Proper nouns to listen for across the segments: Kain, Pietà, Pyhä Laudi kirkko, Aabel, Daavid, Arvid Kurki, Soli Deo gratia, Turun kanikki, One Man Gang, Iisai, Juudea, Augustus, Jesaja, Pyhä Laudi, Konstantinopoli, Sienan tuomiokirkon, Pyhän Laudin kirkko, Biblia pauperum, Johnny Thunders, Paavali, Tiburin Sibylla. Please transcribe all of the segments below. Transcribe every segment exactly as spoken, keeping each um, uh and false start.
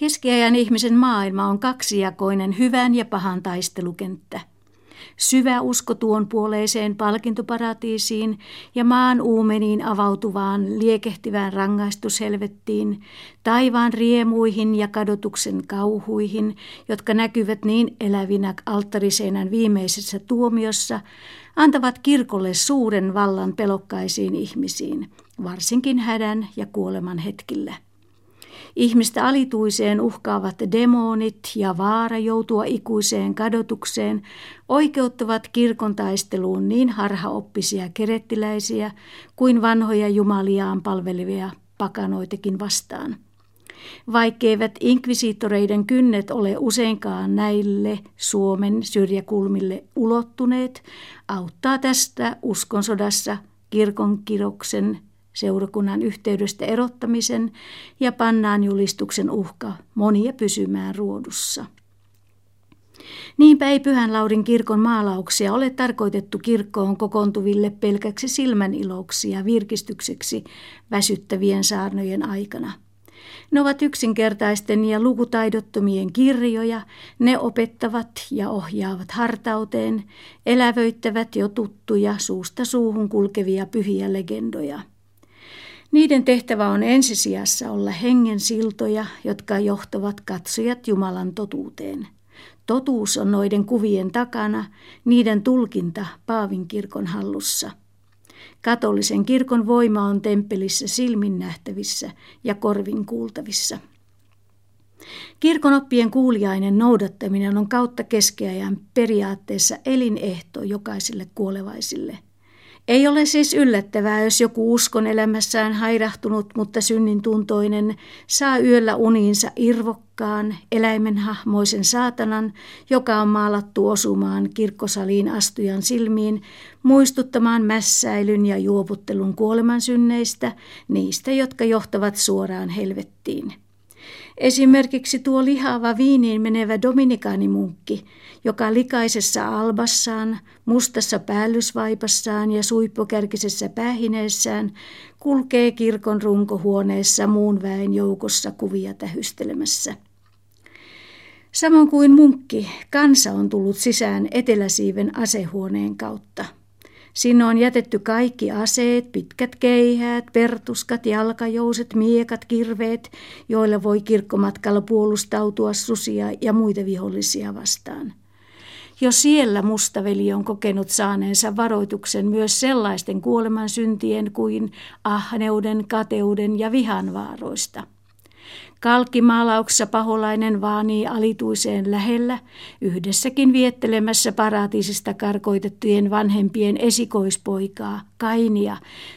Keskiajan ihmisen maailma on kaksijakoinen hyvän ja pahan taistelukenttä. Syvä usko tuon puoleiseen palkintoparatiisiin ja maan uumeniin avautuvaan liekehtivään rangaistushelvettiin, taivaan riemuihin ja kadotuksen kauhuihin, jotka näkyvät niin elävinä alttariseinän viimeisessä tuomiossa, antavat kirkolle suuren vallan pelokkaisiin ihmisiin, varsinkin hädän ja kuoleman hetkillä. Ihmistä alituiseen uhkaavat demonit ja vaara joutua ikuiseen kadotukseen oikeuttavat kirkon taisteluun niin harhaoppisia kerettiläisiä kuin vanhoja jumaliaan palvelevia pakanoitakin vastaan. Vaikkeivät inkvisiittoreiden kynnet ole useinkaan näille Suomen syrjäkulmille ulottuneet, auttaa tästä uskonsodassa kirkonkiroksen seurakunnan yhteydestä erottamisen ja pannaan julistuksen uhka monia pysymään ruodussa. Niinpä ei Pyhän Laudin kirkon maalauksia ole tarkoitettu kirkkoon kokoontuville pelkäksi silmäniloksi ja virkistykseksi väsyttävien saarnojen aikana. Ne ovat yksinkertaisten ja lukutaidottomien kirjoja, ne opettavat ja ohjaavat hartauteen, elävöittävät jo tuttuja suusta suuhun kulkevia pyhiä legendoja. Niiden tehtävä on ensisijassa olla hengen siltoja, jotka johtavat katsojat Jumalan totuuteen. Totuus on noiden kuvien takana, niiden tulkinta Paavin kirkon hallussa. Katolisen kirkon voima on temppelissä silmin nähtävissä ja korvin kuultavissa. Kirkonoppien kuuliainen noudattaminen on kautta keskiajan periaatteessa elinehto jokaiselle kuolevaisille. Ei ole siis yllättävää, jos joku uskon elämässään hairahtunut, mutta synnintuntoinen saa yöllä uniinsa irvokkaan, eläimenhahmoisen saatanan, joka on maalattu osumaan kirkkosaliin astujan silmiin, muistuttamaan mässäilyn ja juoputtelun kuolemansynneistä, niistä, jotka johtavat suoraan helvettiin. Esimerkiksi tuo lihava viiniin menevä dominikaaninmunkki, joka likaisessa albassaan, mustassa päällysvaipassaan ja suippokärkisessä päähineessään kulkee kirkon runkohuoneessa muun väen joukossa kuvia tähystelemässä. Samoin kuin munkki, kansa on tullut sisään eteläsiiven asehuoneen kautta. Sinne on jätetty kaikki aseet, pitkät keihäät, pertuskat, jalkajouset, miekat, kirveet, joilla voi kirkkomatkalla puolustautua susia ja muita vihollisia vastaan. Jo siellä mustaveli on kokenut saaneensa varoituksen myös sellaisten kuolemansyntien kuin ahneuden, kateuden ja vihan vaaroista. Kalkkimaalauksessa paholainen vaanii alituiseen lähellä, yhdessäkin viettelemässä paratiisista karkoitettujen vanhempien esikoispoikaa, Kainia,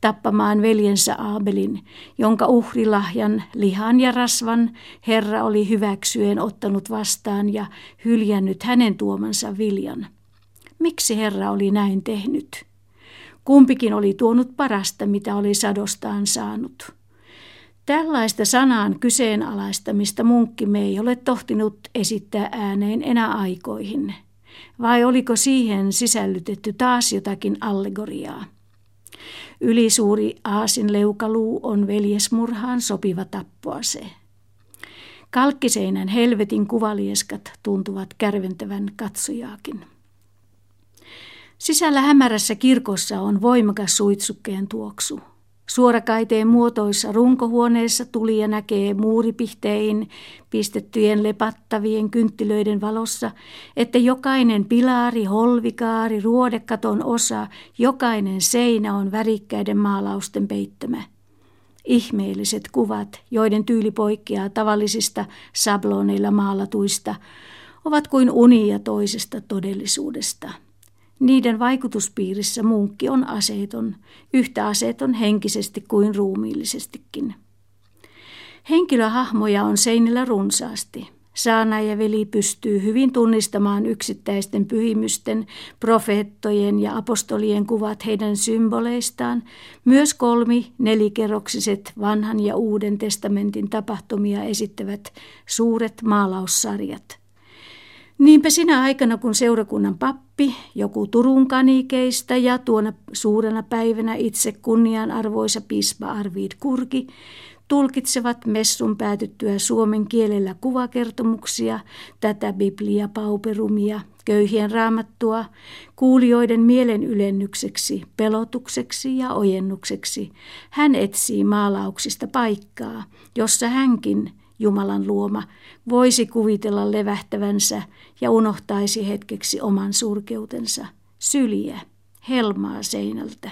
tappamaan veljensä Aabelin, jonka uhrilahjan, lihan ja rasvan Herra oli hyväksyen ottanut vastaan ja hyljännyt hänen tuomansa viljan. Miksi Herra oli näin tehnyt? Kumpikin oli tuonut parasta, mitä oli sadostaan saanut. Tällaista sanaan kyseenalaistamista munkkimme ei ole tohtinut esittää ääneen enää aikoihin, vai oliko siihen sisällytetty taas jotakin allegoriaa? Ylisuuri aasinleukaluu on veljesmurhaan sopiva tappoase. Kalkkiseinän helvetin kuvalieskat tuntuvat kärventävän katsojaakin. Sisällä hämärässä kirkossa on voimakas suitsukkeen tuoksu. Suorakaiteen muotoissa runkohuoneessa tulija näkee muuripihtein pistettyjen lepattavien kynttilöiden valossa, että jokainen pilaari, holvikaari, ruodekaton osa, jokainen seinä on värikkäiden maalausten peittämä. Ihmeelliset kuvat, joiden tyyli poikkeaa tavallisista sabloneilla maalatuista, ovat kuin unia toisesta todellisuudesta. Niiden vaikutuspiirissä munkki on aseeton, yhtä aseeton henkisesti kuin ruumiillisestikin. Henkilöhahmoja on seinillä runsaasti. Saana ja veli pystyy hyvin tunnistamaan yksittäisten pyhimysten, profeettojen ja apostolien kuvat heidän symboleistaan, myös kolmi, nelikerroksiset vanhan ja uuden testamentin tapahtumia esittävät suuret maalaussarjat. Niinpä sinä aikana, kun seurakunnan pappi, joku Turun kanikeista ja tuona suurena päivänä itse kunnianarvoisa piispa Arvid Kurki, tulkitsevat messun päätyttyä suomen kielellä kuvakertomuksia, tätä Biblia pauperumia, köyhien raamattua, kuulijoiden mielenylennykseksi, pelotukseksi ja ojennukseksi. Hän etsii maalauksista paikkaa, jossa hänkin, Jumalan luoma, voisi kuvitella levähtävänsä ja unohtaisi hetkeksi oman surkeutensa, syliä, helmaa seinältä.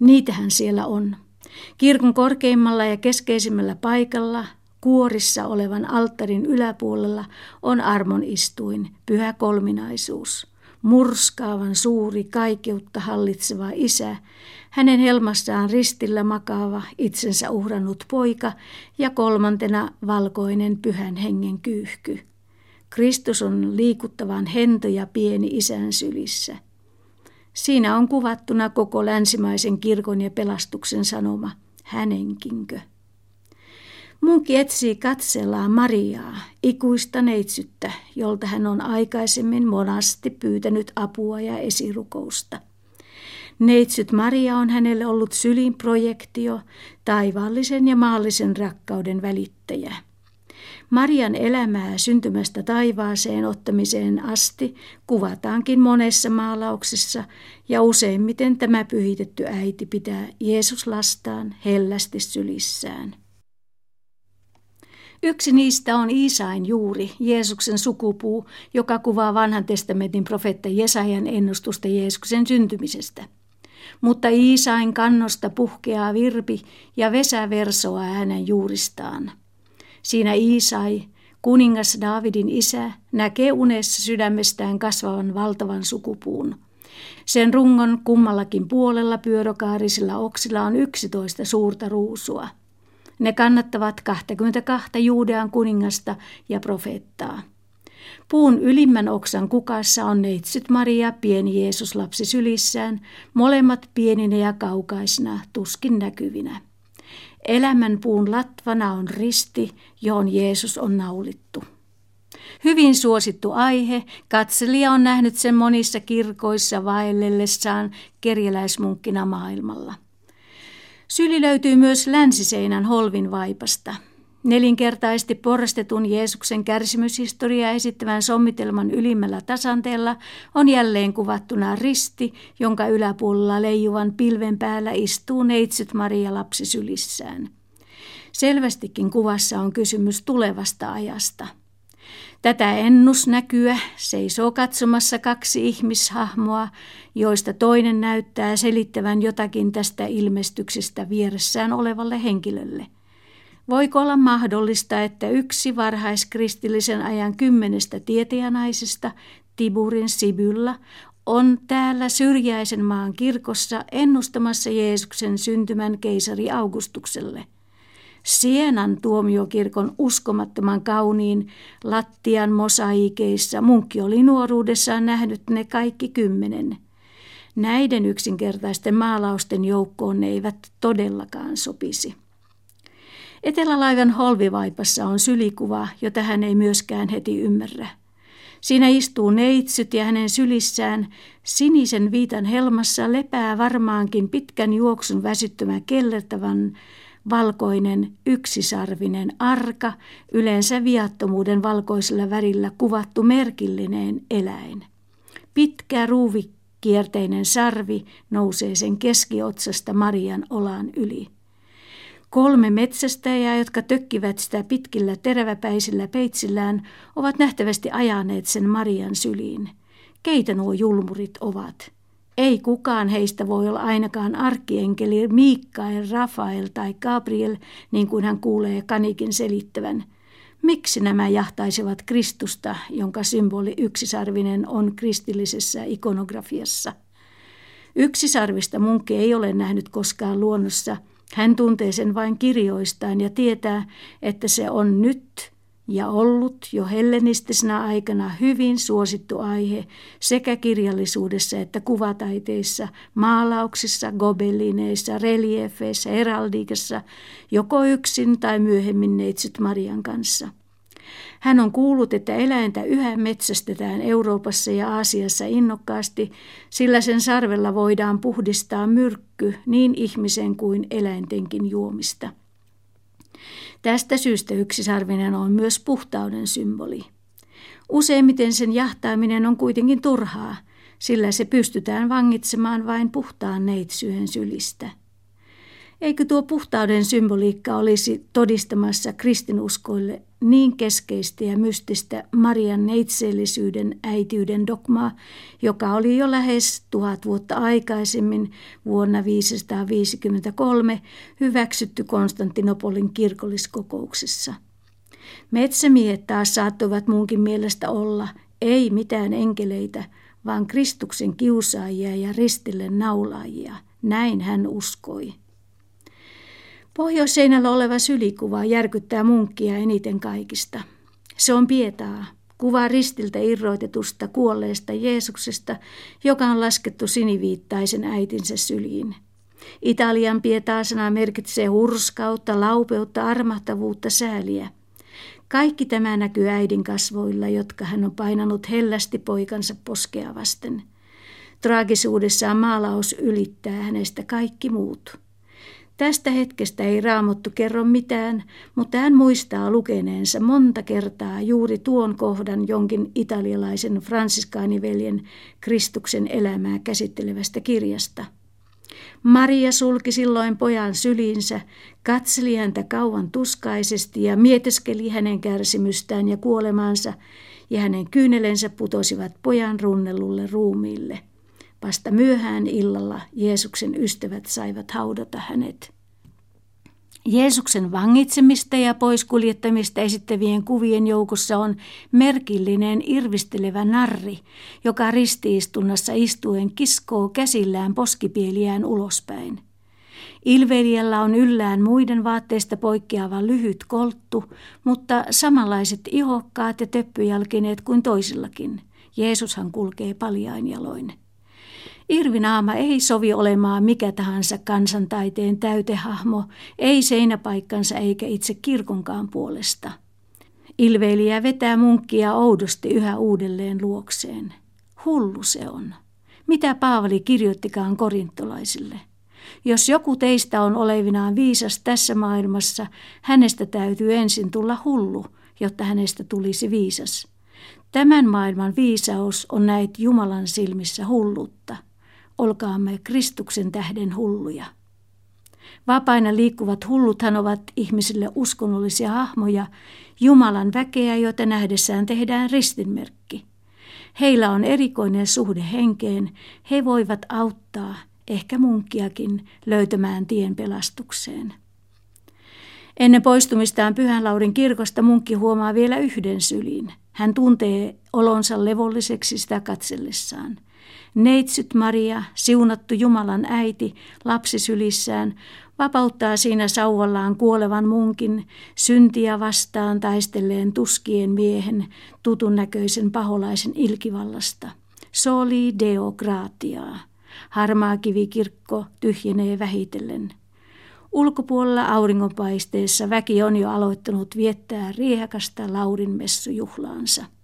Niitähän siellä on. Kirkon korkeimmalla ja keskeisimmällä paikalla, kuorissa olevan alttarin yläpuolella, on armon istuin, pyhä kolminaisuus. Murskaavan suuri, kaikkeutta hallitseva Isä, hänen helmassaan ristillä makaava, itsensä uhrannut Poika ja kolmantena valkoinen Pyhän Hengen kyyhky. Kristus on liikuttavan hento ja pieni Isän sylissä. Siinä on kuvattuna koko länsimaisen kirkon ja pelastuksen sanoma, hänenkinkö. Munkki etsii katsellaan Mariaa, ikuista neitsyttä, jolta hän on aikaisemmin monasti pyytänyt apua ja esirukousta. Neitsyt Maria on hänelle ollut sylin projektio, taivaallisen ja maallisen rakkauden välittäjä. Marian elämää syntymästä taivaaseen ottamiseen asti kuvataankin monessa maalauksessa, ja useimmiten tämä pyhitetty äiti pitää Jeesus lastaan hellästi sylissään. Yksi niistä on Iisain juuri, Jeesuksen sukupuu, joka kuvaa Vanhan testamentin profeetta Jesajan ennustusta Jeesuksen syntymisestä. Mutta Iisain kannosta puhkeaa virpi ja vesä versoaa hänen juuristaan. Siinä Iisai, kuningas Daavidin isä, näkee unessa sydämestään kasvavan valtavan sukupuun. Sen rungon kummallakin puolella pyörökaarisilla oksilla on yksitoista suurta ruusua. Ne kannattavat kaksikymmentäkaksi Juudean kuningasta ja profeettaa. Puun ylimmän oksan kukassa on neitsyt Maria, pieni Jeesus lapsi sylissään, molemmat pieninä ja kaukaisina, tuskin näkyvinä. Elämänpuun latvana on risti, johon Jeesus on naulittu. Hyvin suosittu aihe, katselija on nähnyt sen monissa kirkoissa vaellellessaan kerjäläismunkkina maailmalla. Syli löytyy myös länsiseinän holvin vaipasta. Nelinkertaisesti porrastetun Jeesuksen kärsimyshistoriaa esittävän sommitelman ylimmällä tasanteella on jälleen kuvattuna risti, jonka yläpuolella leijuvan pilven päällä istuu neitsyt Maria lapsi sylissään. Selvästikin kuvassa on kysymys tulevasta ajasta. Tätä ennusnäkyä seisoo katsomassa kaksi ihmishahmoa, joista toinen näyttää selittävän jotakin tästä ilmestyksestä vieressään olevalle henkilölle. Voiko olla mahdollista, että yksi varhaiskristillisen ajan kymmenestä tietejänaisesta, Tiburin Sibylla, on täällä syrjäisen maan kirkossa ennustamassa Jeesuksen syntymän keisari Augustukselle? Sienan tuomiokirkon uskomattoman kauniin lattian mosaiikeissa munkki oli nuoruudessaan nähnyt ne kaikki kymmenen. Näiden yksinkertaisten maalausten joukkoon ne eivät todellakaan sopisi. Etelälaivan holvivaipassa on sylikuva, jota hän ei myöskään heti ymmärrä. Siinä istuu neitsyt ja hänen sylissään sinisen viitan helmassa lepää varmaankin pitkän juoksun väsyttömän kellertävän valkoinen, yksisarvinen arka, yleensä viattomuuden valkoisella värillä kuvattu merkillineen eläin. Pitkä ruuvikierteinen sarvi nousee sen keskiotsasta Marian olan yli. Kolme metsästäjää, jotka tökkivät sitä pitkillä teräväpäisillä peitsillään, ovat nähtävästi ajaneet sen Marian syliin. Keitä nuo julmurit ovat? Ei kukaan heistä voi olla ainakaan arkkienkeli Mikael, Rafael tai Gabriel, niin kuin hän kuulee kanikin selittävän. Miksi nämä jahtaisivat Kristusta, jonka symboli yksisarvinen on kristillisessä ikonografiassa? Yksisarvista munkki ei ole nähnyt koskaan luonnossa. Hän tuntee sen vain kirjoistaan ja tietää, että se on nyt ja ollut jo hellenistisenä aikana hyvin suosittu aihe sekä kirjallisuudessa että kuvataiteissa, maalauksissa, gobelineissa, reliefeissä, heraldiikassa, joko yksin tai myöhemmin neitsyt Marian kanssa. Hän on kuullut, että eläintä yhä metsästetään Euroopassa ja Aasiassa innokkaasti, sillä sen sarvella voidaan puhdistaa myrkky niin ihmisen kuin eläintenkin juomista. Tästä syystä yksisarvinen on myös puhtauden symboli. Useimmiten sen jahtaaminen on kuitenkin turhaa, sillä se pystytään vangitsemaan vain puhtaan neitsyen sylistä. Eikö tuo puhtauden symboliikka olisi todistamassa kristinuskoille niin keskeistä ja mystistä Marian neitseellisyyden äitiyden dogmaa, joka oli jo lähes tuhat vuotta aikaisemmin vuonna viisisataaviisikymmentäkolme hyväksytty Konstantinopolin kirkolliskokouksessa? Metsämiehet taas saattoivat munkin mielestä olla ei mitään enkeleitä, vaan Kristuksen kiusaajia ja ristille naulaajia. Näin hän uskoi. Pohjoisseinällä oleva sylikuva järkyttää munkkia eniten kaikista. Se on Pietàa, kuva ristiltä irroitetusta kuolleesta Jeesuksesta, joka on laskettu siniviittaisen äitinsä syliin. Italian Pietà-sana merkitsee hurskautta, laupeutta, armahtavuutta, sääliä. Kaikki tämä näkyy äidin kasvoilla, jotka hän on painanut hellästi poikansa poskea vasten. Traagisuudessaan maalaus ylittää hänestä kaikki muut. Tästä hetkestä ei Raamattu kerro mitään, mutta hän muistaa lukeneensa monta kertaa juuri tuon kohdan jonkin italialaisen fransiskaaniveljen Kristuksen elämää käsittelevästä kirjasta. Maria sulki silloin pojan syliinsä, katseli häntä kauan tuskaisesti ja mietiskeli hänen kärsimystään ja kuolemaansa, ja hänen kyynelensä putosivat pojan runnellulle ruumiille. Vasta myöhään illalla Jeesuksen ystävät saivat haudata hänet. Jeesuksen vangitsemista ja poiskuljettamista esittävien kuvien joukossa on merkillinen irvistelevä narri, joka ristiistunnassa istuen kiskoo käsillään poskipieliään ulospäin. Ilveilijällä on yllään muiden vaatteista poikkeava lyhyt kolttu, mutta samanlaiset ihokkaat ja töppyjalkineet kuin toisillakin. Jeesushan kulkee paljain jaloin. Irvinaama ei sovi olemaan mikä tahansa kansantaiteen täytehahmo, ei seinäpaikkansa eikä itse kirkonkaan puolesta. Ilveilijä vetää munkkia oudosti yhä uudelleen luokseen. Hullu se on. Mitä Paavali kirjoittikaan korintolaisille? Jos joku teistä on olevinaan viisas tässä maailmassa, hänestä täytyy ensin tulla hullu, jotta hänestä tulisi viisas. Tämän maailman viisaus on näet Jumalan silmissä hullutta. Olkaamme Kristuksen tähden hulluja. Vapaina liikkuvat hulluthan ovat ihmisille uskonnollisia hahmoja, Jumalan väkeä, joita nähdessään tehdään ristinmerkki. Heillä on erikoinen suhde henkeen, he voivat auttaa, ehkä munkkiakin, löytämään tien pelastukseen. Ennen poistumistaan Pyhän Laudin kirkosta munkki huomaa vielä yhden sylin. Hän tuntee olonsa levolliseksi sitä katsellessaan. Neitsyt Maria, siunattu Jumalan äiti, lapsi sylissään, vapauttaa siinä sauvallaan kuolevan munkin, syntiä vastaan taistelleen tuskien miehen, tutun näköisen paholaisen ilkivallasta. Soli Deo gratiaa. Harmaa kivikirkko tyhjenee vähitellen. Ulkopuolella auringonpaisteessa väki on jo aloittanut viettää riehakasta Laudin messujuhlaansa.